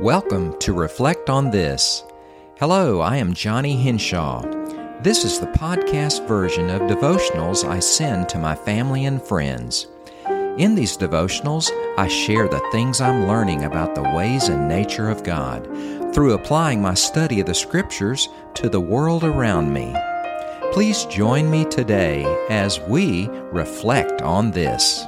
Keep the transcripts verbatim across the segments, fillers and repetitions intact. Welcome to Reflect on This. Hello, I am Johnny Henshaw. This is the podcast version of devotionals I send to my family and friends. In these devotionals, I share the things I'm learning about the ways and nature of God through applying my study of the Scriptures to the world around me. Please join me today as we reflect on this.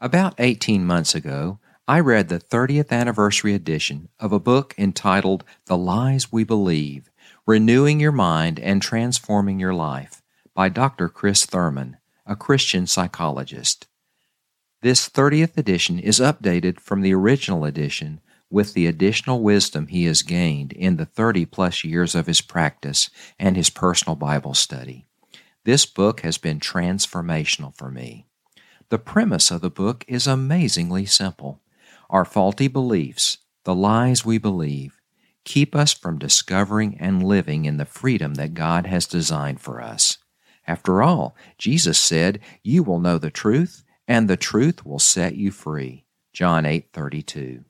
About eighteen months ago, I read the thirtieth anniversary edition of a book entitled The Lies We Believe, Renewing Your Mind and Transforming Your Life by Doctor Chris Thurman, a Christian psychologist. This thirtieth edition is updated from the original edition with the additional wisdom he has gained in the thirty-plus years of his practice and his personal Bible study. This book has been transformational for me. The premise of the book is amazingly simple. Our faulty beliefs, the lies we believe, keep us from discovering and living in the freedom that God has designed for us. After all, Jesus said, "You will know the truth, and the truth will set you free." John eight thirty-two.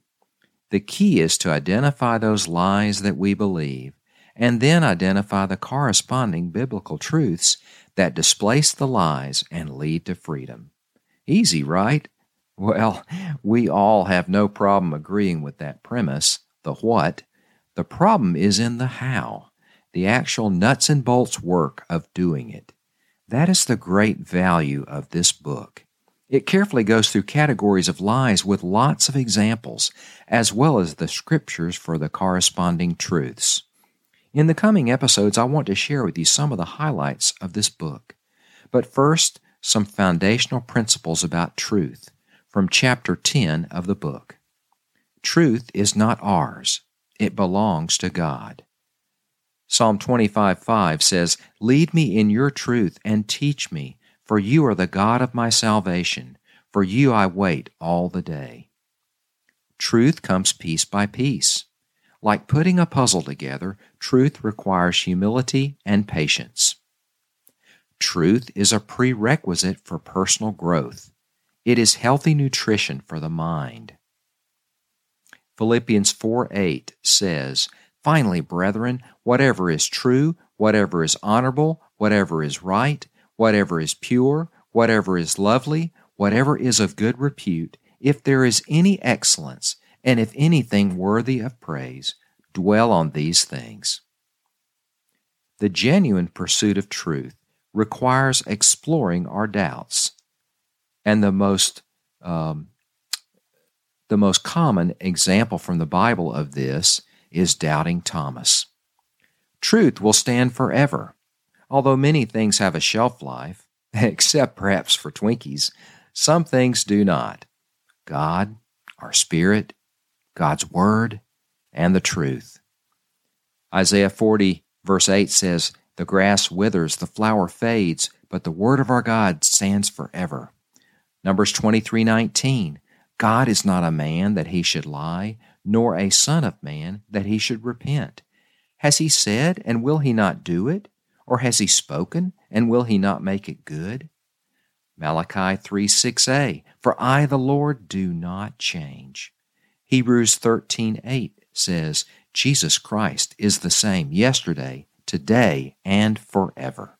The key is to identify those lies that we believe, and then identify the corresponding biblical truths that displace the lies and lead to freedom. Easy, right? Well, we all have no problem agreeing with that premise, the what. The problem is in the how, the actual nuts and bolts work of doing it. That is the great value of this book. It carefully goes through categories of lies with lots of examples, as well as the scriptures for the corresponding truths. In the coming episodes, I want to share with you some of the highlights of this book. But first, some foundational principles about truth from chapter ten of the book. Truth is not ours. It belongs to God. Psalm twenty-five five says, "Lead me in your truth and teach me, for you are the God of my salvation. For you I wait all the day." Truth comes piece by piece. Like putting a puzzle together, truth requires humility and patience. Truth is a prerequisite for personal growth. It is healthy nutrition for the mind. Philippians four eight says, "Finally, brethren, whatever is true, whatever is honorable, whatever is right, whatever is pure, whatever is lovely, whatever is of good repute, if there is any excellence, and if anything worthy of praise, dwell on these things." The genuine pursuit of truth requires exploring our doubts, and the most um, the most common example from the Bible of this is doubting Thomas. Truth will stand forever, although many things have a shelf life, except perhaps for Twinkies. Some things do not. God, our Spirit, God's Word, and the truth. Isaiah forty verse eight says, "The grass withers, the flower fades, but the word of our God stands forever." Numbers twenty-three nineteen, "God is not a man that he should lie, nor a son of man that he should repent. Has he said, and will he not do it? Or has he spoken, and will he not make it good?" Malachi three six a, "For I, the Lord, do not change." Hebrews thirteen eight says, "Jesus Christ is the same yesterday, today, and forever."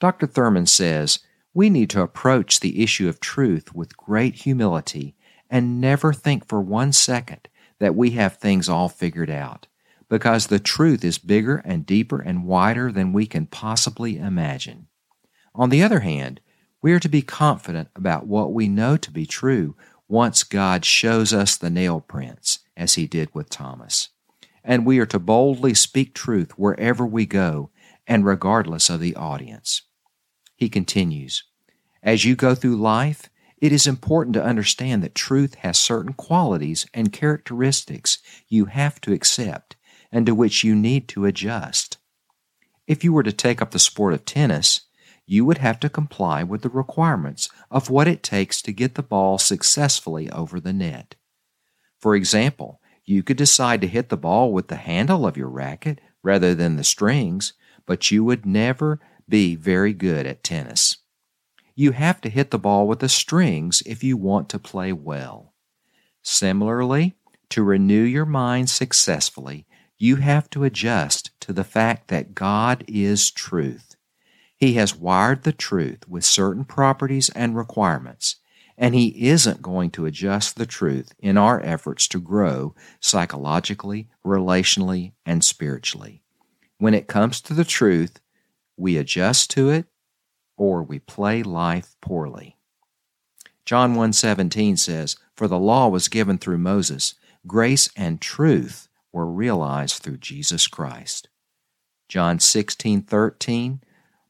Doctor Thurman says, "We need to approach the issue of truth with great humility and never think for one second that we have things all figured out, because the truth is bigger and deeper and wider than we can possibly imagine. On the other hand, we are to be confident about what we know to be true once God shows us the nail prints, as he did with Thomas. And we are to boldly speak truth wherever we go and regardless of the audience." He continues, "As you go through life, it is important to understand that truth has certain qualities and characteristics you have to accept and to which you need to adjust. If you were to take up the sport of tennis, you would have to comply with the requirements of what it takes to get the ball successfully over the net. For example, you could decide to hit the ball with the handle of your racket rather than the strings, but you would never be very good at tennis. You have to hit the ball with the strings if you want to play well. Similarly, to renew your mind successfully, you have to adjust to the fact that God is truth. He has wired the truth with certain properties and requirements, and He isn't going to adjust the truth in our efforts to grow psychologically, relationally, and spiritually. When it comes to the truth, we adjust to it or we play life poorly. John one seventeen says, "For the law was given through Moses, grace and truth were realized through Jesus Christ." John sixteen thirteen,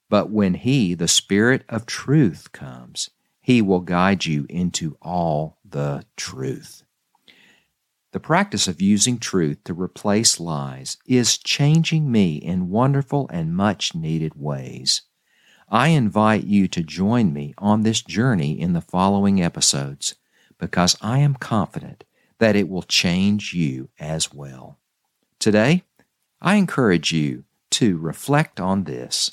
"But when He, the Spirit of truth, comes, He will guide you into all the truth." The practice of using truth to replace lies is changing me in wonderful and much-needed ways. I invite you to join me on this journey in the following episodes, because I am confident that it will change you as well. Today, I encourage you to reflect on this.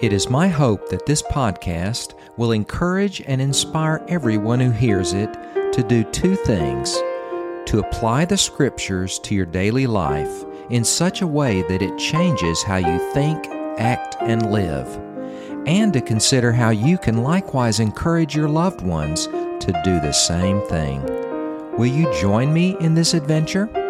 It is my hope that this podcast will encourage and inspire everyone who hears it to do two things: to apply the Scriptures to your daily life in such a way that it changes how you think, act, and live, and to consider how you can likewise encourage your loved ones to do the same thing. Will you join me in this adventure?